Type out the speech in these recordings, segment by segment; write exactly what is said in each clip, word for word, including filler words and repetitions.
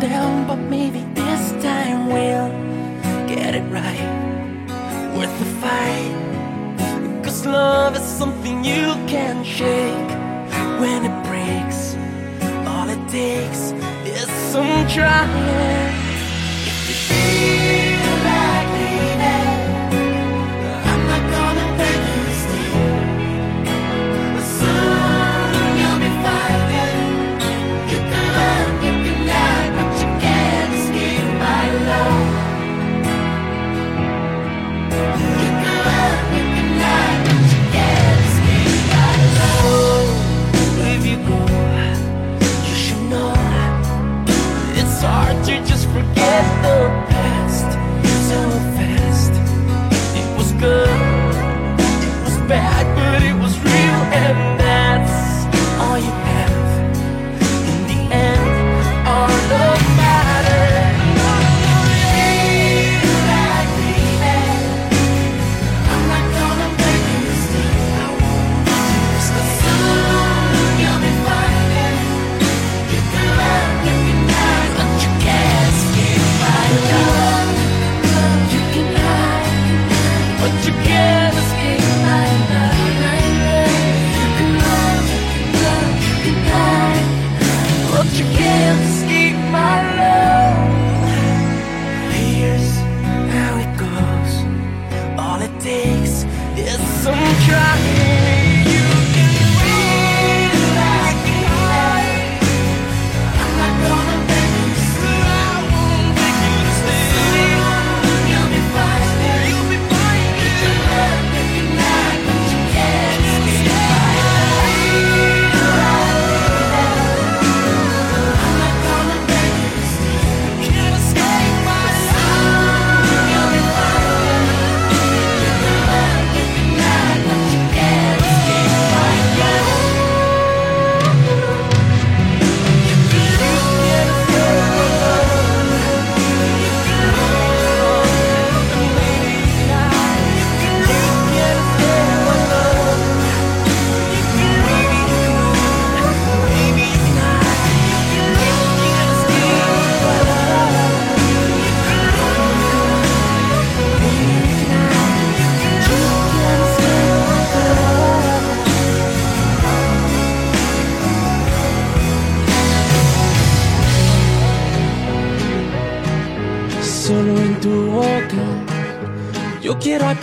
down, but maybe this time we'll get it right. Worth the fight, because love is something you can shake. When it breaks, all it takes is some trying. If you feel like leaving, I'm not gonna let you stay. Soon you'll be fighting. You can run, you can hide, but you can't escape my love. You can run, you can hide, but you can't escape my love. You go, you should know it's hard to just forget the past so fast. It was good, it was bad, but it was real, and that's all you have. In the end, all that matters. Feel like leaving, I'm not gonna make you stay. I won't just assume.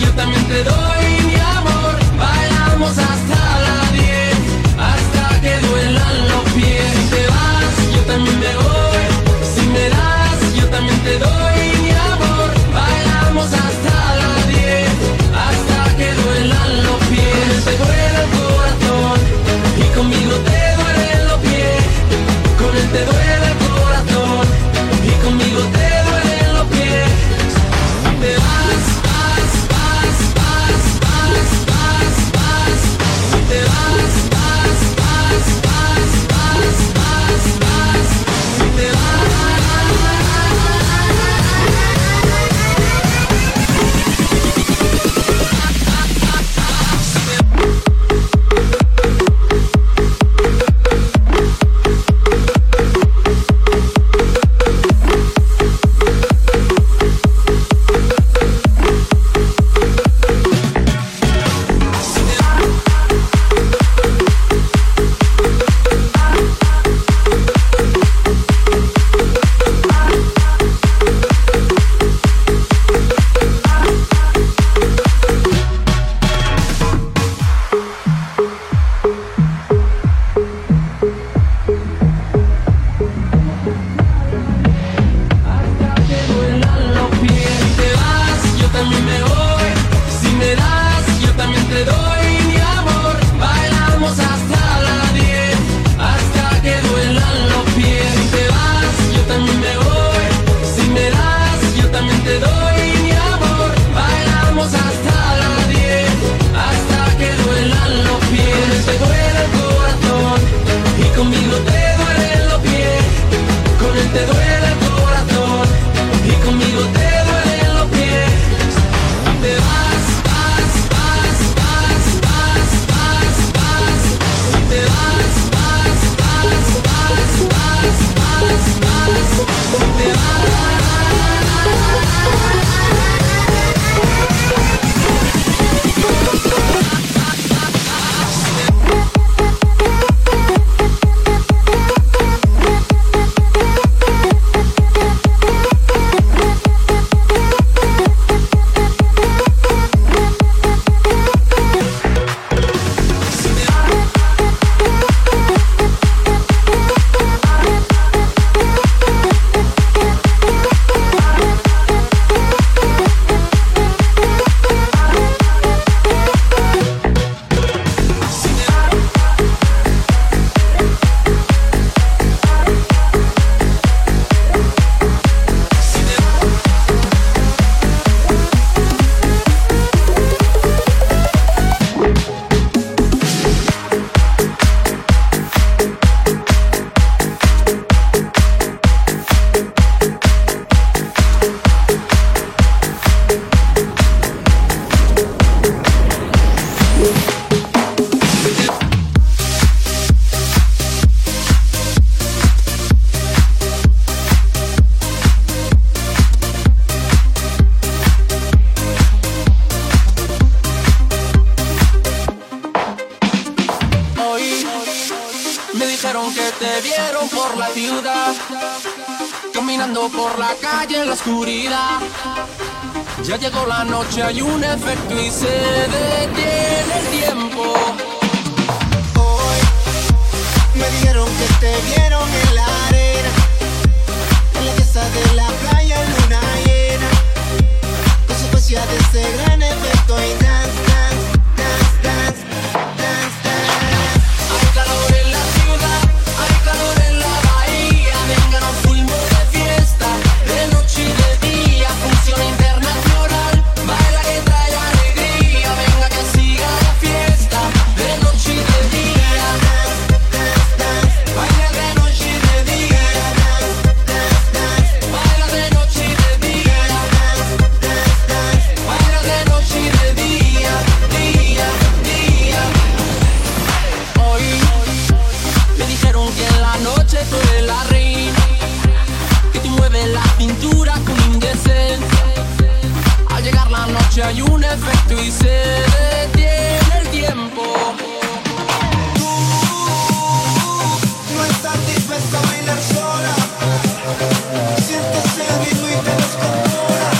yo también te doy mi amor. Bailamos hasta la diez, hasta que duelan los pies. Si te vas, yo también me voy. Si me das, yo también te doy mi amor. Bailamos hasta la diez, hasta que duelan los pies. Te duele el corazón y conmigo te duelen los pies. Con él te duele el corazón y conmigo te duelen los pies. Si te vas, vas, vas, vas. Me dijeron que te vieron por la ciudad, caminando por la calle en la oscuridad. Ya llegó la noche, hay un efecto y se detiene el tiempo. Hoy me dijeron que te vieron en la arena, en la casa de la playa, luna llena, consecuencia de ese gran efecto y dance, dance, dance, dance, dance, dance. Hay calor en la ciudad, hay calor en la bahía, venga, nos fuimos de fiesta, de noche y de día, funciona internacional. Hay un efecto y se detiene el tiempo. Tú no estás dispuesta a bailar sola, sientes el ritmo y te descontrola.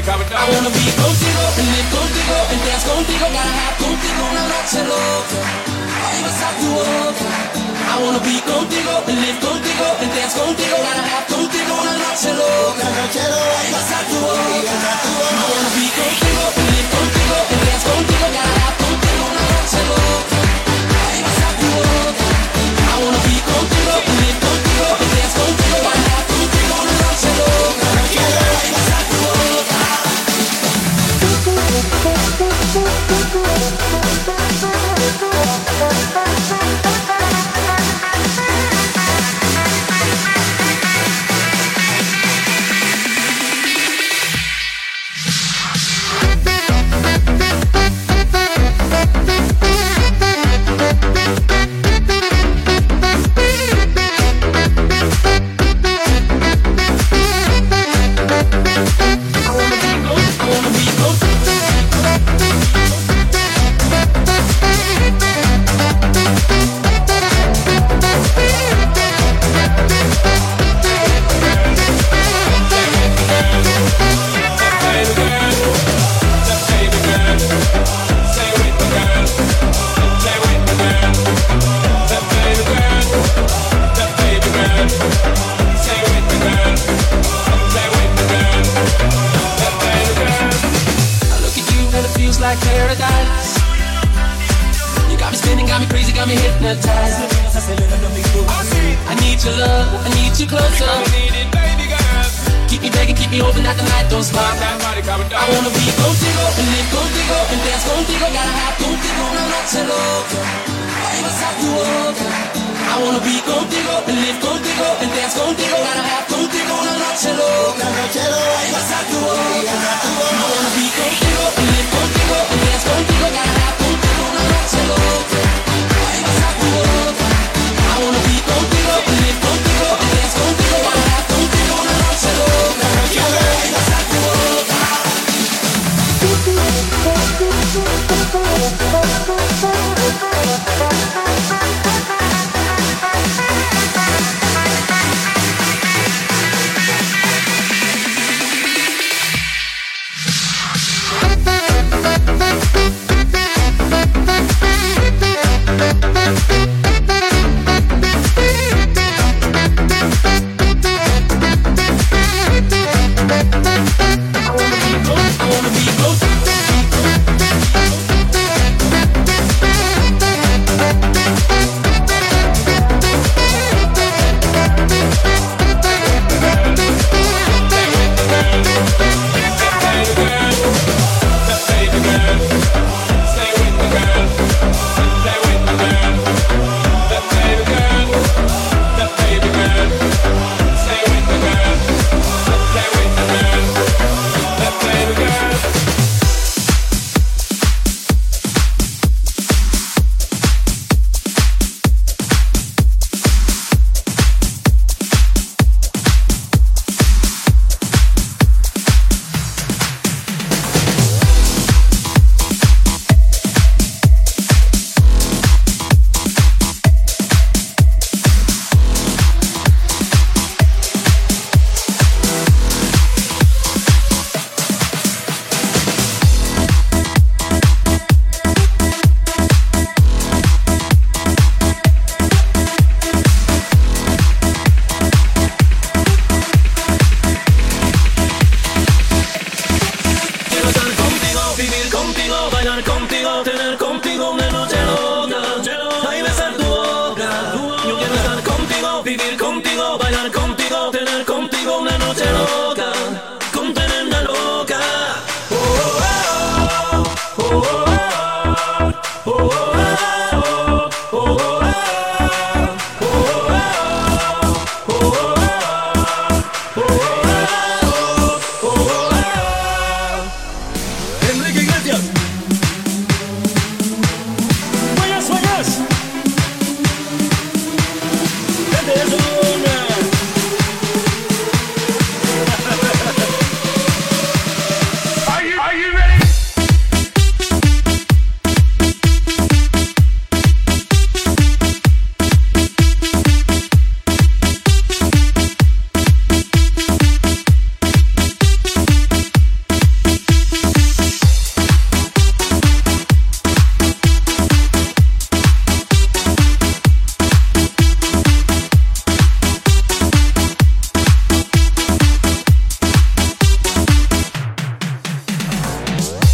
I wanna be contigo, live contigo, and dance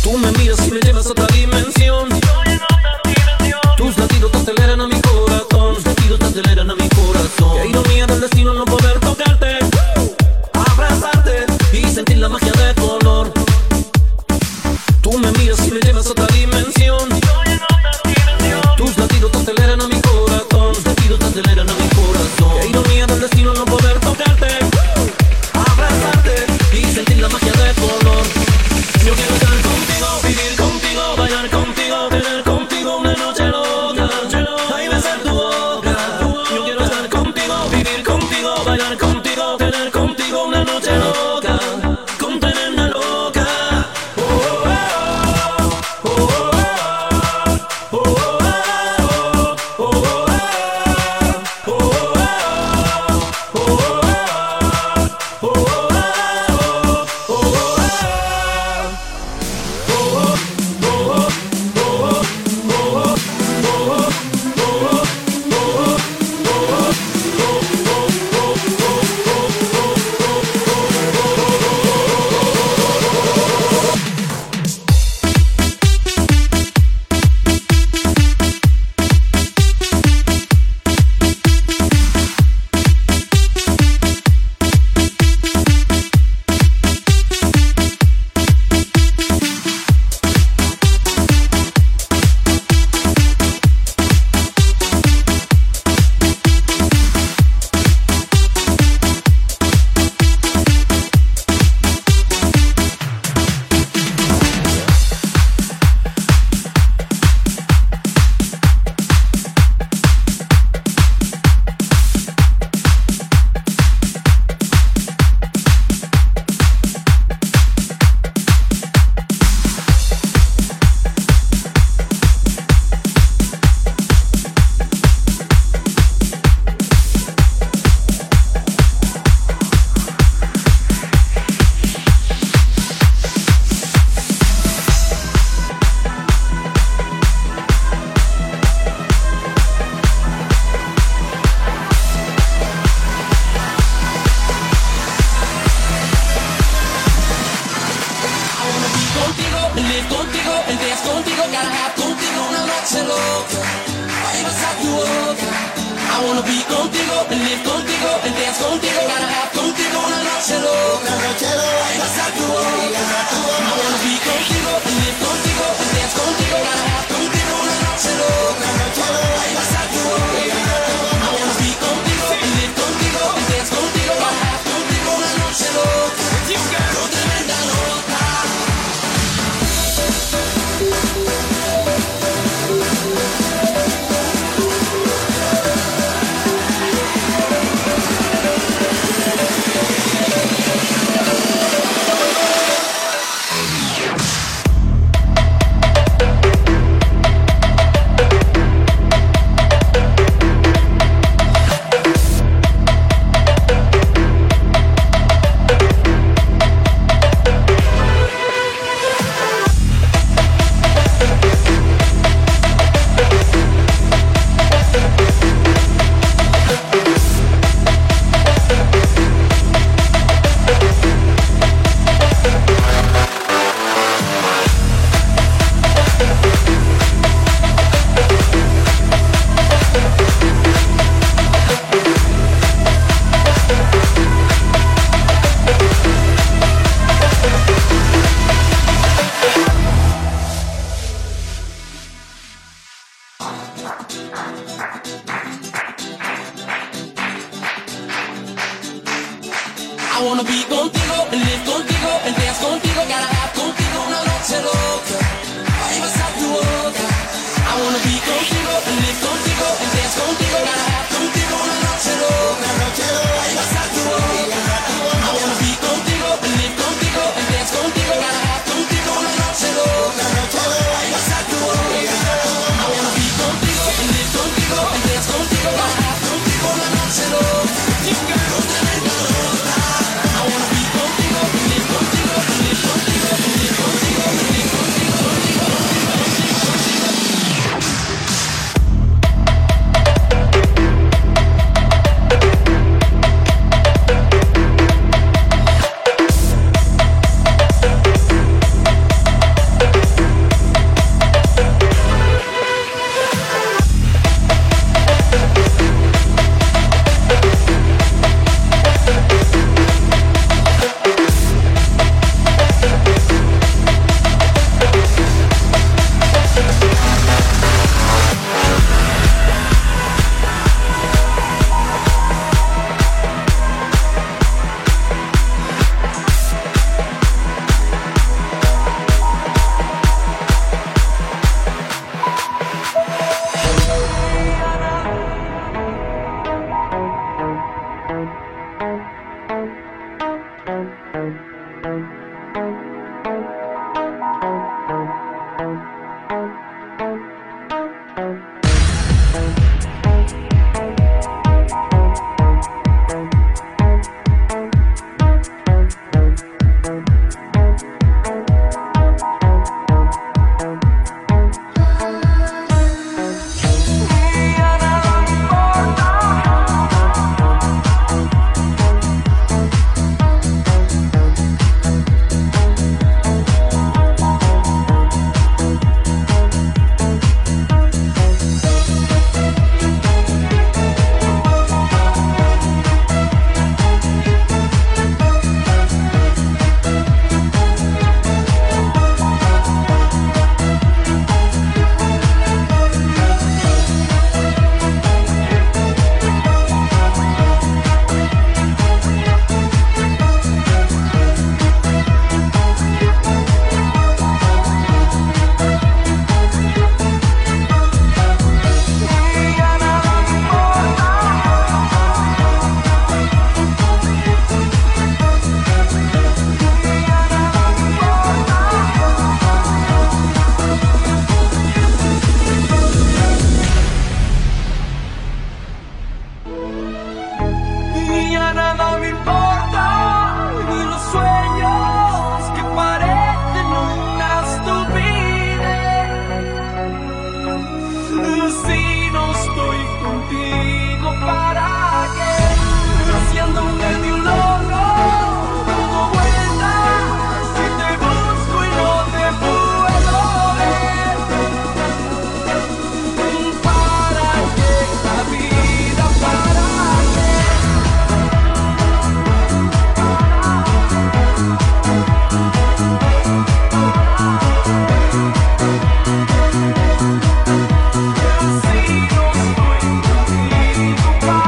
Tú me miras y me llevas a otra dimensión. I wanna be contigo, live contigo, and dance contigo, gotta have contigo una noche loca, pa' llevarse a tu boca. I wanna be contigo, live contigo, and dance contigo, gotta have contigo una noche loca, pa' llevarse a tu boca. I wanna be contigo, live contigo, and dance contigo, gotta have contigo una noche loca, pa' llevarse a tu boca. I wanna be contigo, live contigo, and dance contigo, gotta have contigo una noche loca. Bye.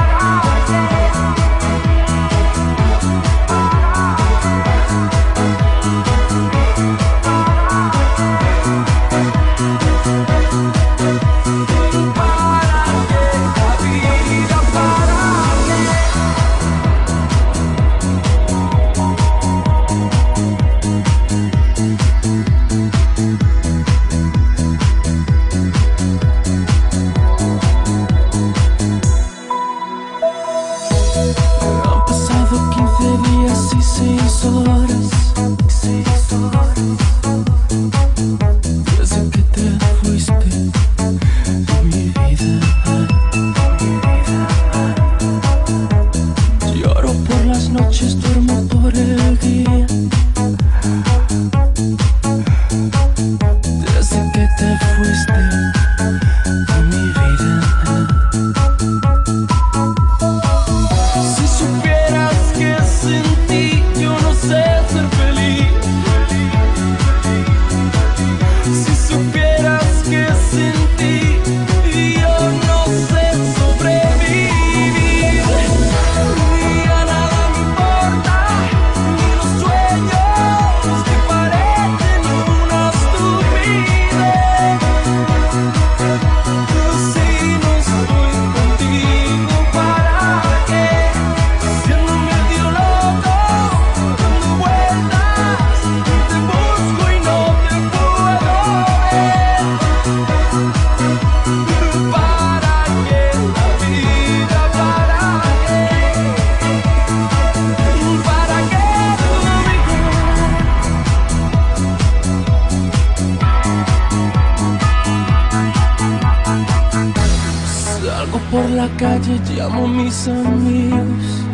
por la calle llamo a mis amigos.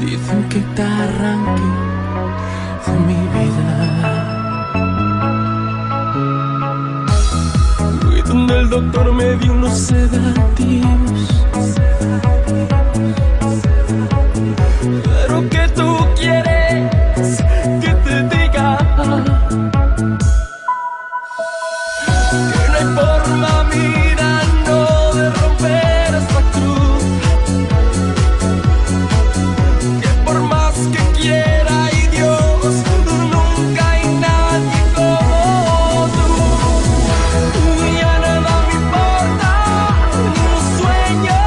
Dicen que te arranqué de mi vida. Fui donde el doctor me dio unos sedativos, pero que tú quieres que te diga que no hay forma mía no de romper esta cruz, que por más que quiera y Dios nunca hay nadie como tú. Ya nada me importa, ni un sueño.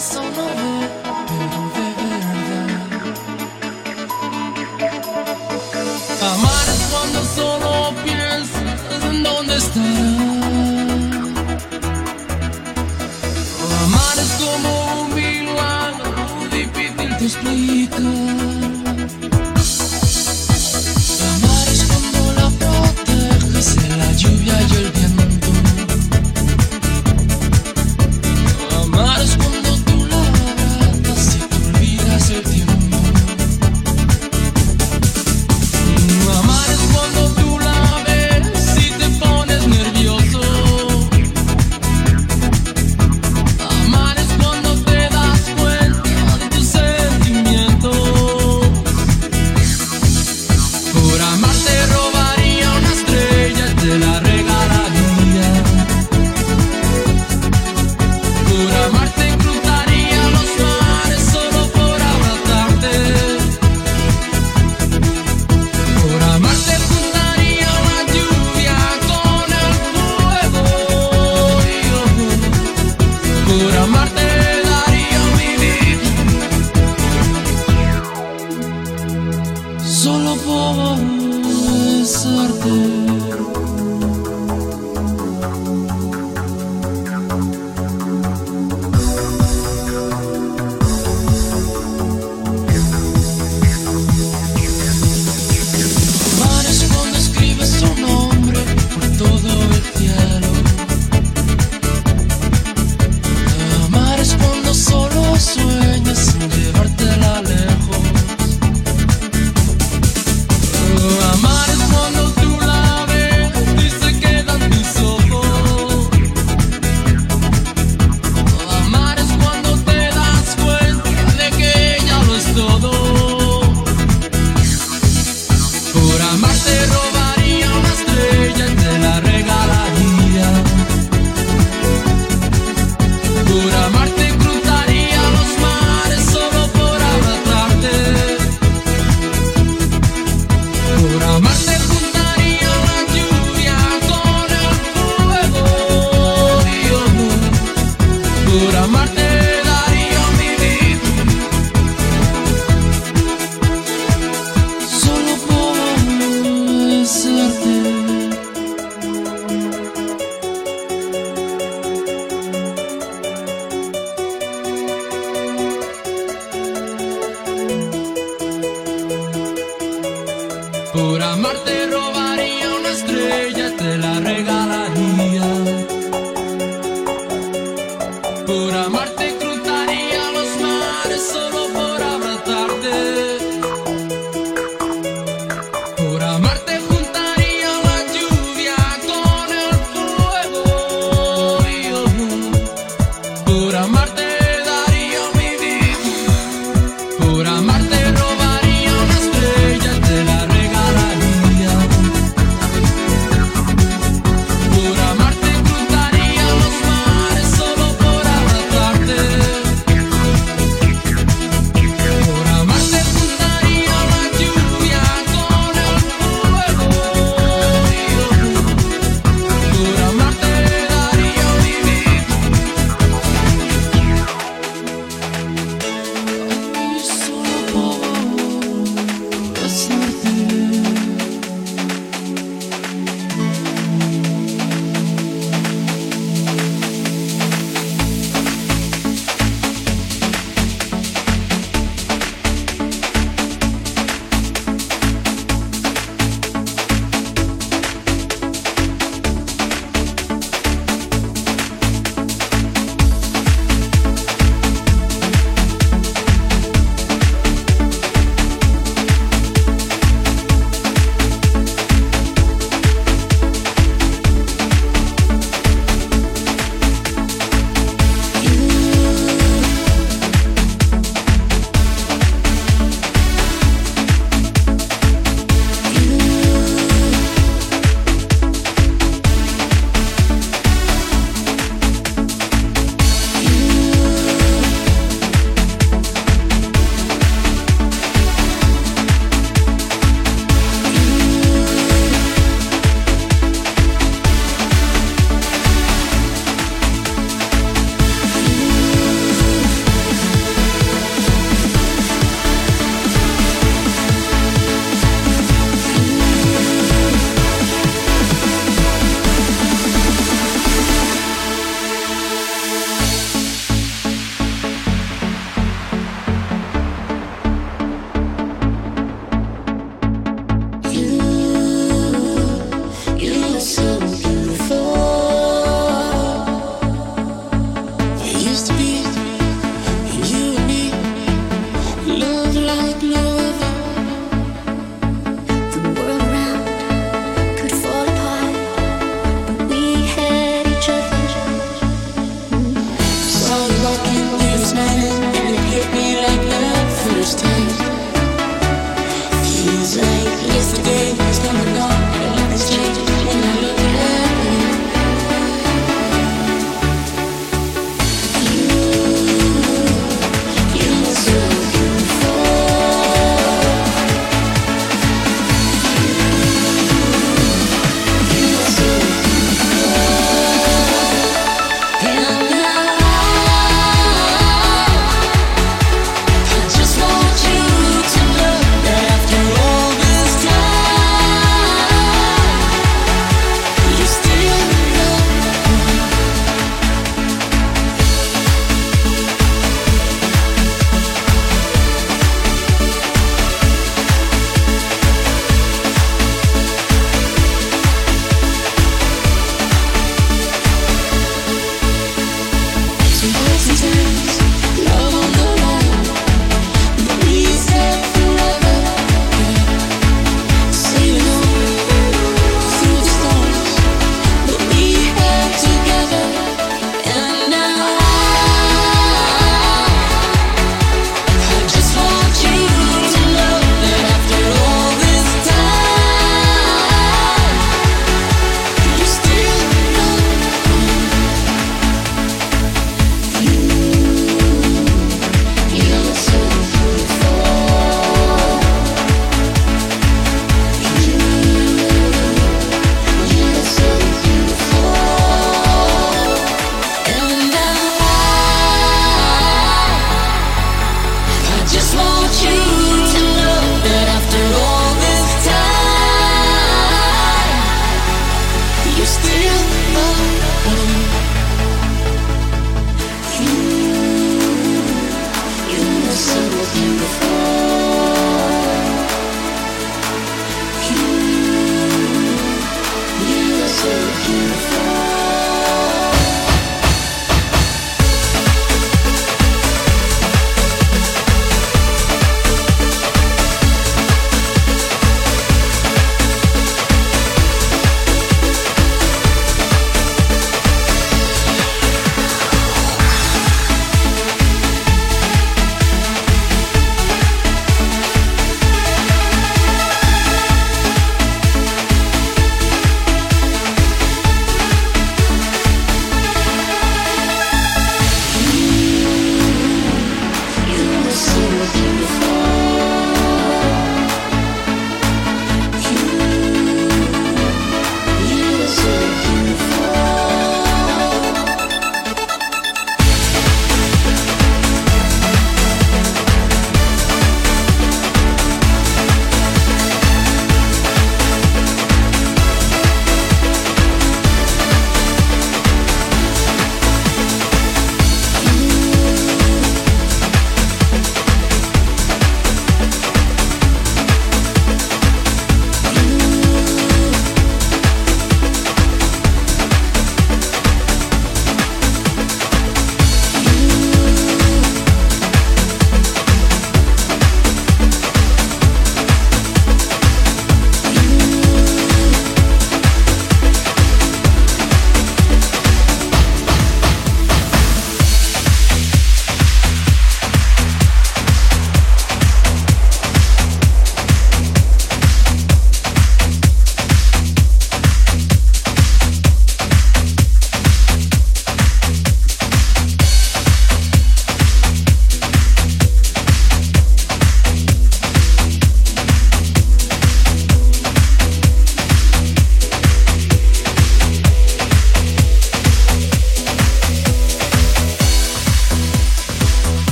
Por amarte, cruzaría los mares solo por abrazarte.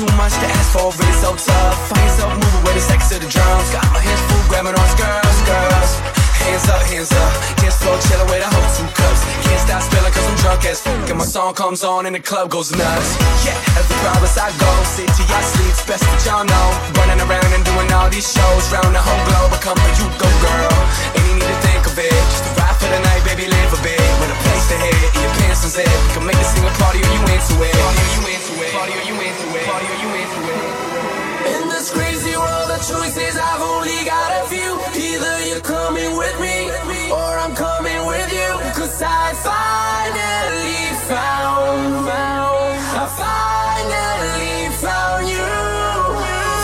too much to ask for, really so tough. Find yourself moving with the sex of the drums. Got my hands full, grabbing on girls, girls. Hands up, hands up. Dance floor, chillin' with a whole two cups. Can't stop spillin' cause I'm drunk as fuck. And my song comes on and the club goes nuts. Yeah, every province I go, city I sleep, best that y'all know. Running around and doing all these shows, round the whole globe, I come for you, go girl. Ain't you need to think of it, just a ride for the night, baby, live a bit. With a place to hit, and your pants on zip. Can make this thing a party or you into it. Party or you into it, party or you into it, party or you into it. In this crazy world of choices, I've only got a few. Either you're coming with me, or I'm coming with you. Cause I finally found, found, I finally found you.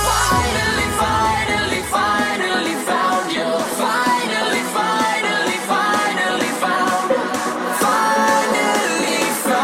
Finally, finally, finally found you. Finally, finally, finally found. Finally found.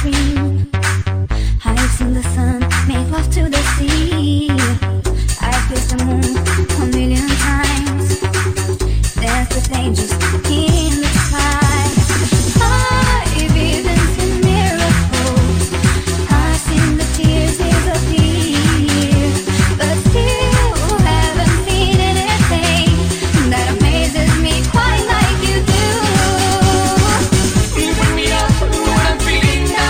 dream. I've seen the sun make love to the sea. I've kissed the moon a million times. There's the dangers in the sky. I've even seen miracles. I've seen the tears disappear, but still haven't seen anything that amazes me quite like you do. You bring me up when I'm feeling down.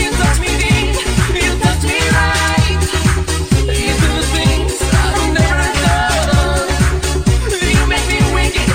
You touch me deep, you touch me right. You do things I've never done. You make me wicked.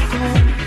We'll be with you.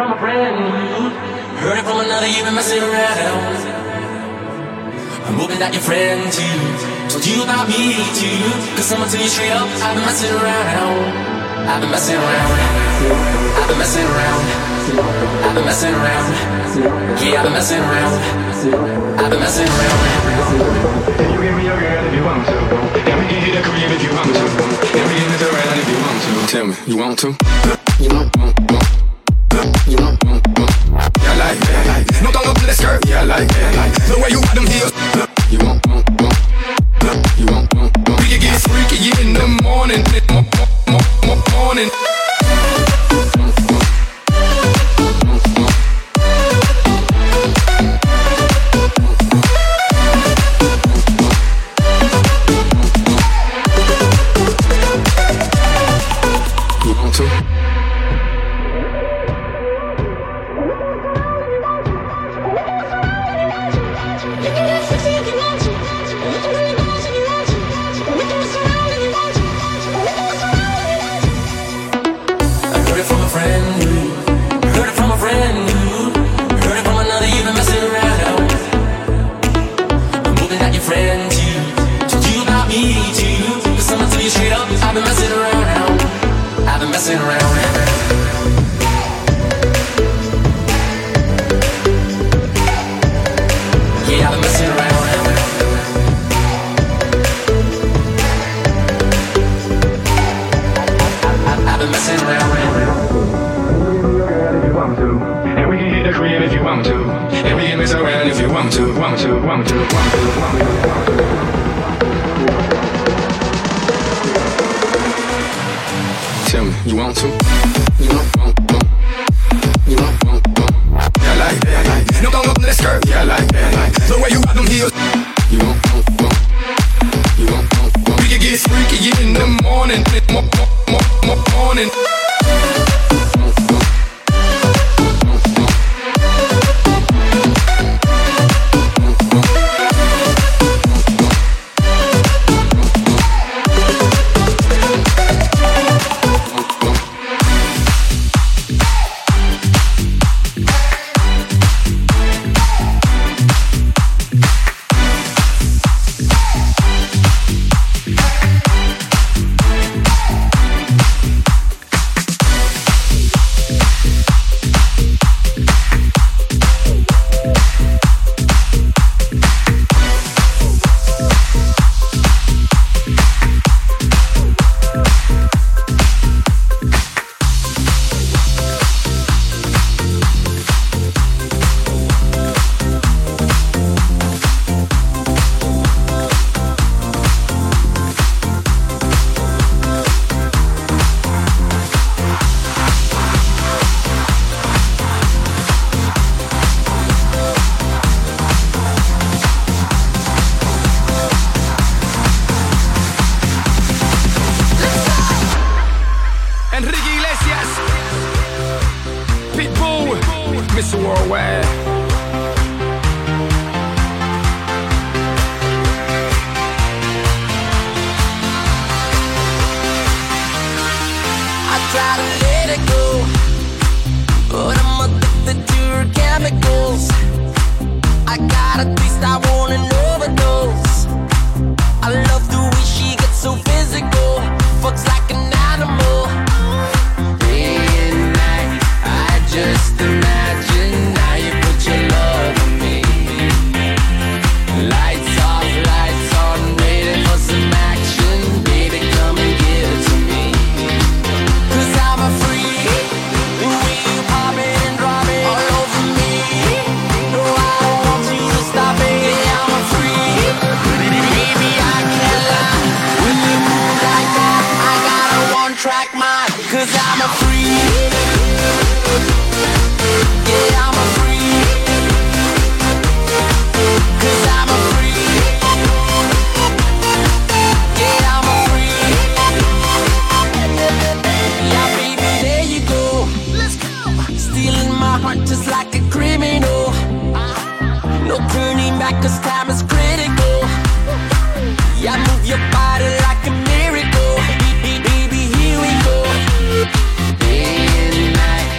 from a friend. Heard it from another, you been messing around. I'm hoping that your friend too told you about me too. Cause I'ma tell you straight up, I've been messing around. I've been messing around. I've been messing around. I've been messing around. Yeah, I've been messing around. I've been messing around. And you can be your girl if you want to. And we can hit a crib if you want to. And we can hit a ride if you want to. Tell me, you want to? You want, want, want. You want, want, want. Yeah, I like that. Like that. No tongue up in the skirt. Yeah, I like that. Like that. The way you ride them heels. You want, want, want. You want, want, want. We can get freaky in the morning. Mo- mo- mo- mo- morning. Day and night,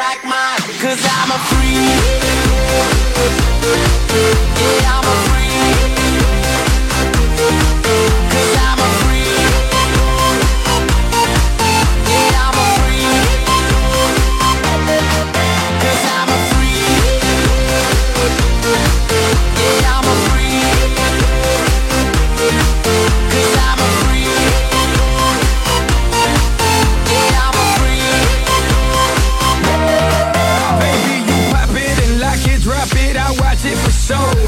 track mine, cause I'm a freak. Yeah, I'm a freak. Cause I'm a freak. Yeah, I'm a freak. Cause I'm a freak. Yeah, I'm a freak. Cause I'm a freak.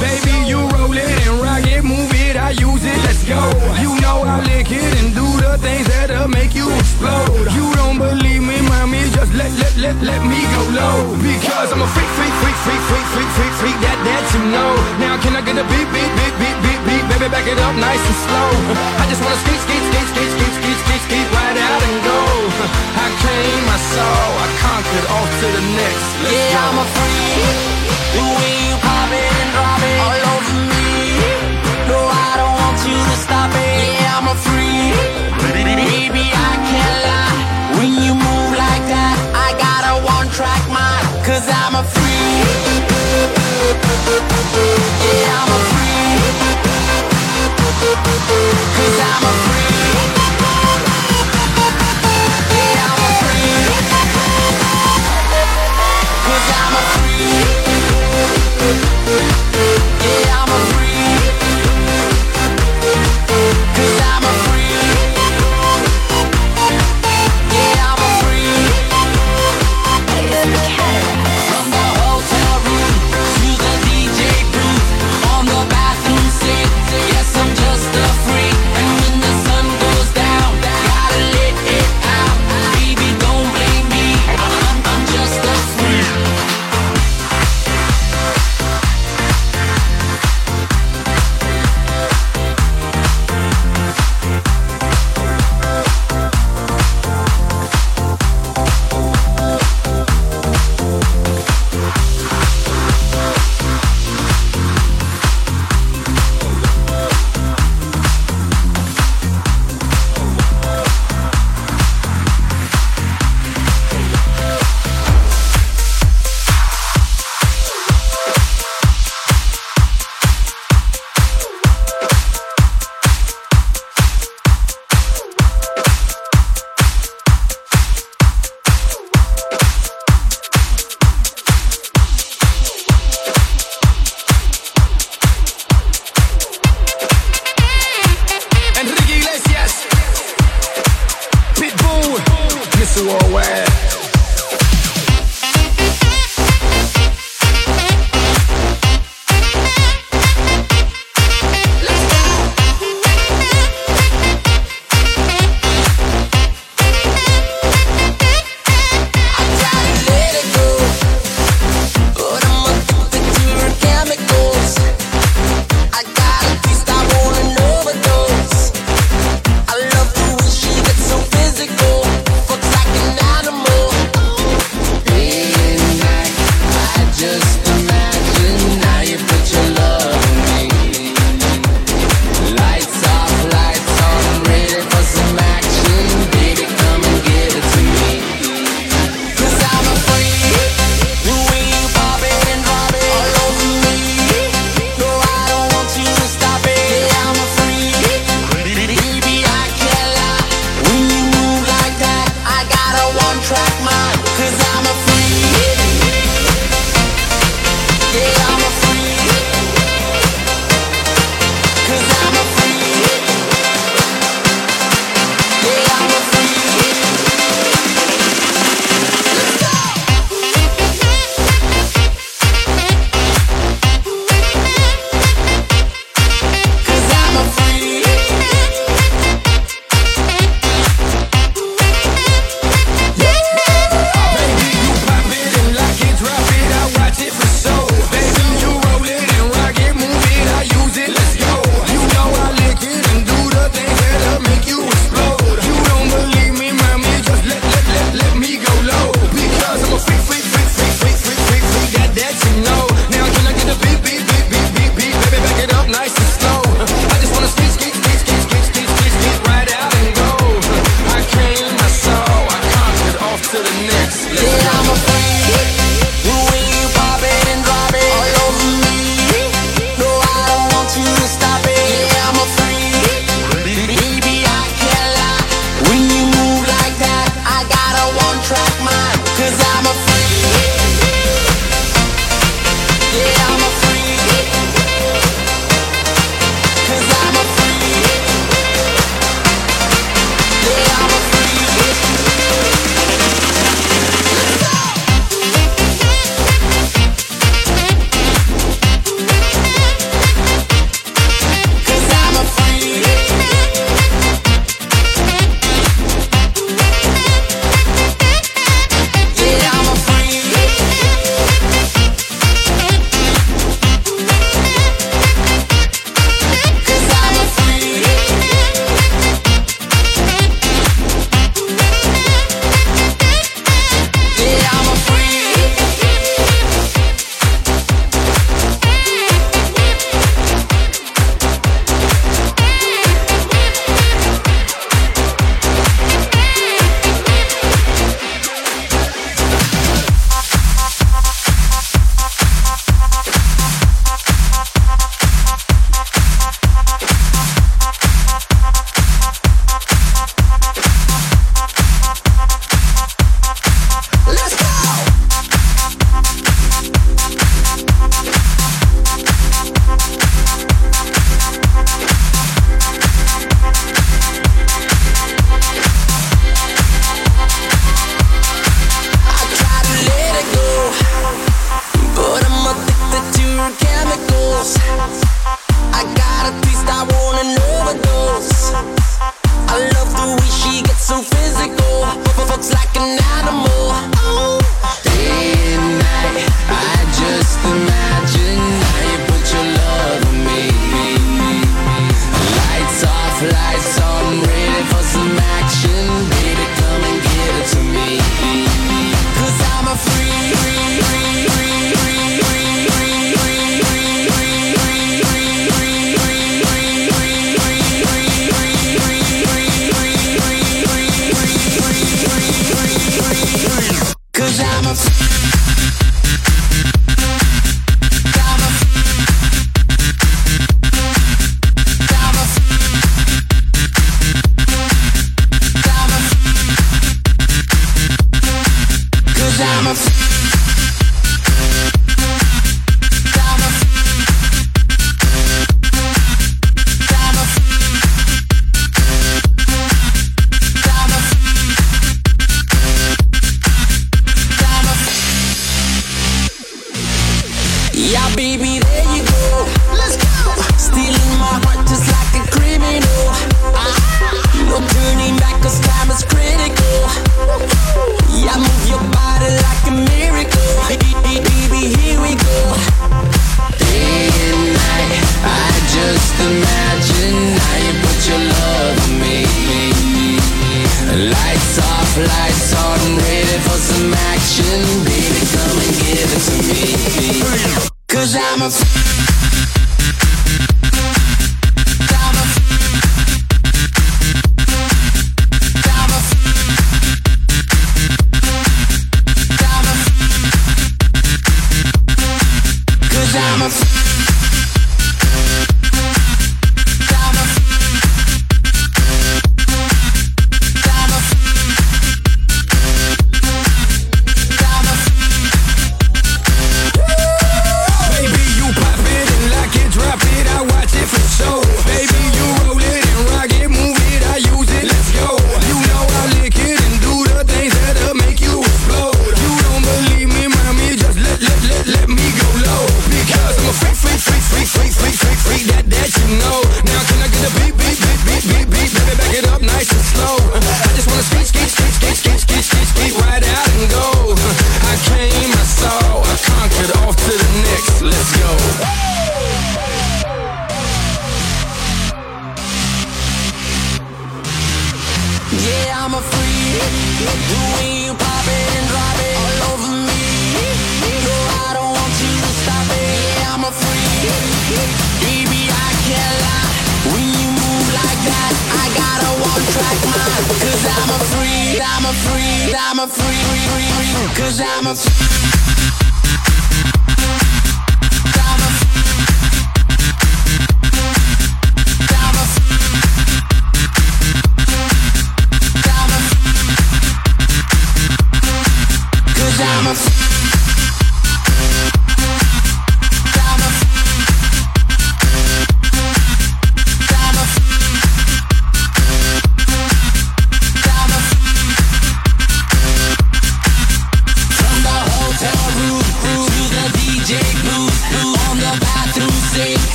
Baby, you roll it and rock it, move it, I use it, let's go. You know I lick it and do the things that'll make you explode. You don't believe me, mommy, just let, let, let, let me go low. Because I'm a freak, freak, freak, freak, freak, freak, freak, freak, that, that you know. Now can I get a beat, beat, beat, beat, beat, beat, baby, back it up nice and slow. I just wanna skate, skate, skate, skate, skate, skate, skate, skate right out and go. I claim my soul, I conquered, off to the next, let's yeah, go. I'm a freak, the way you pop it. All over me. No, I don't want you to stop it. Yeah, I'm a freak. Baby, I can't lie. When you move like that, I got a one-track mind. Cause I'm a freak. Yeah, I'm a freak. Cause I'm a freak. Yeah, I'm a freak. Cause I'm a freak.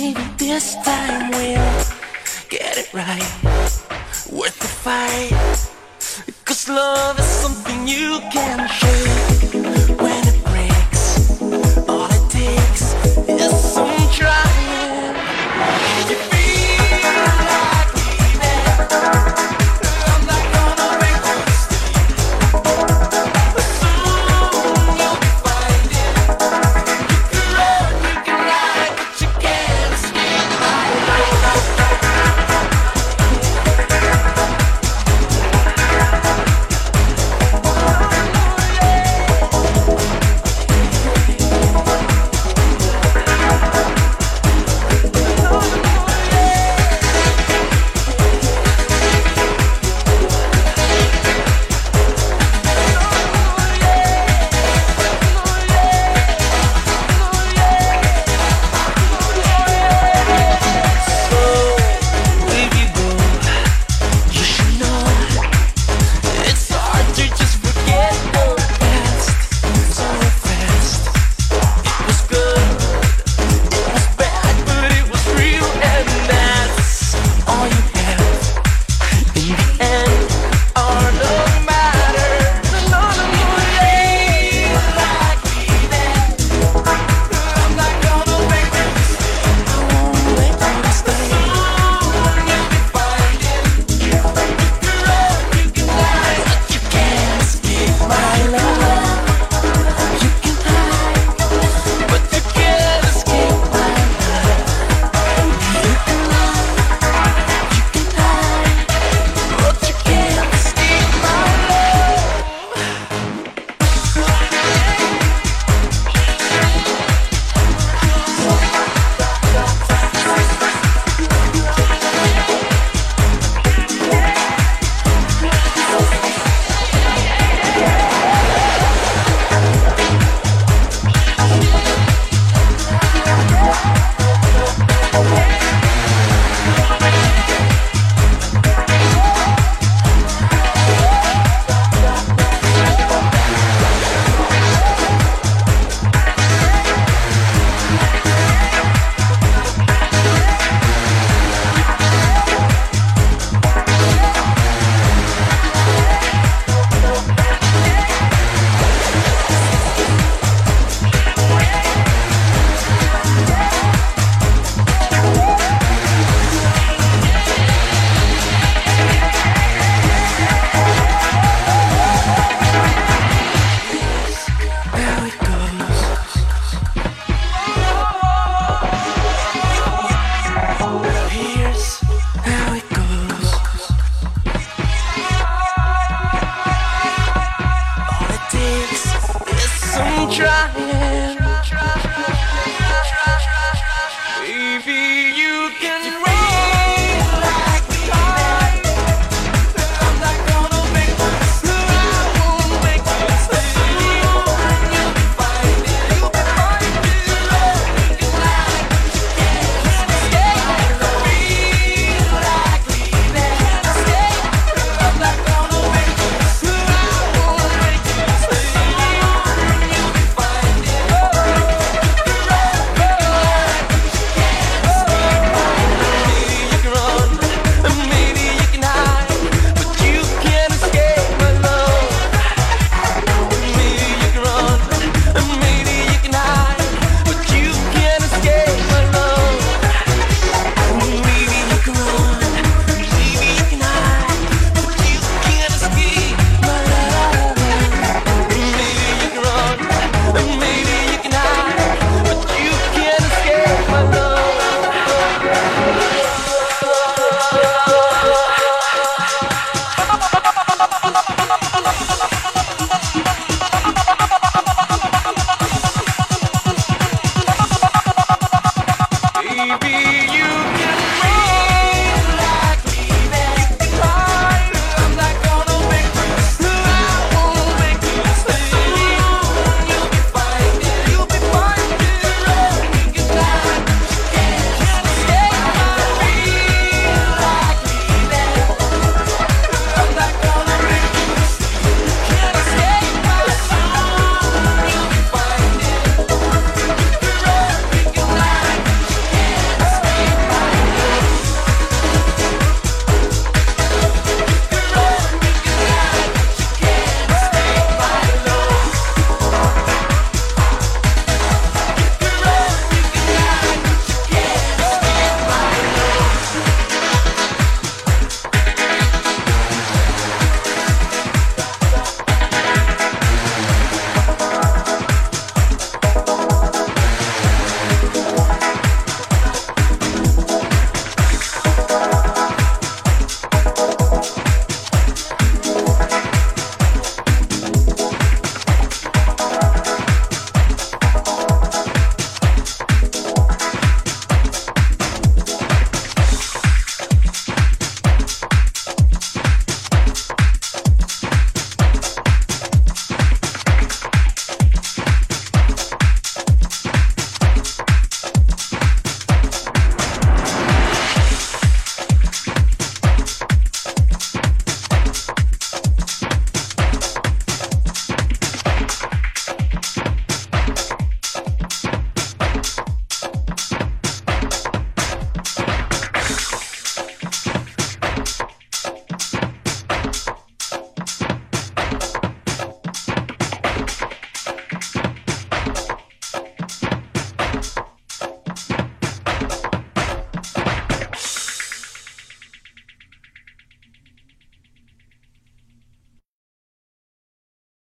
Maybe this time we'll get it right. Worth the fight, 'cause love is something you can share.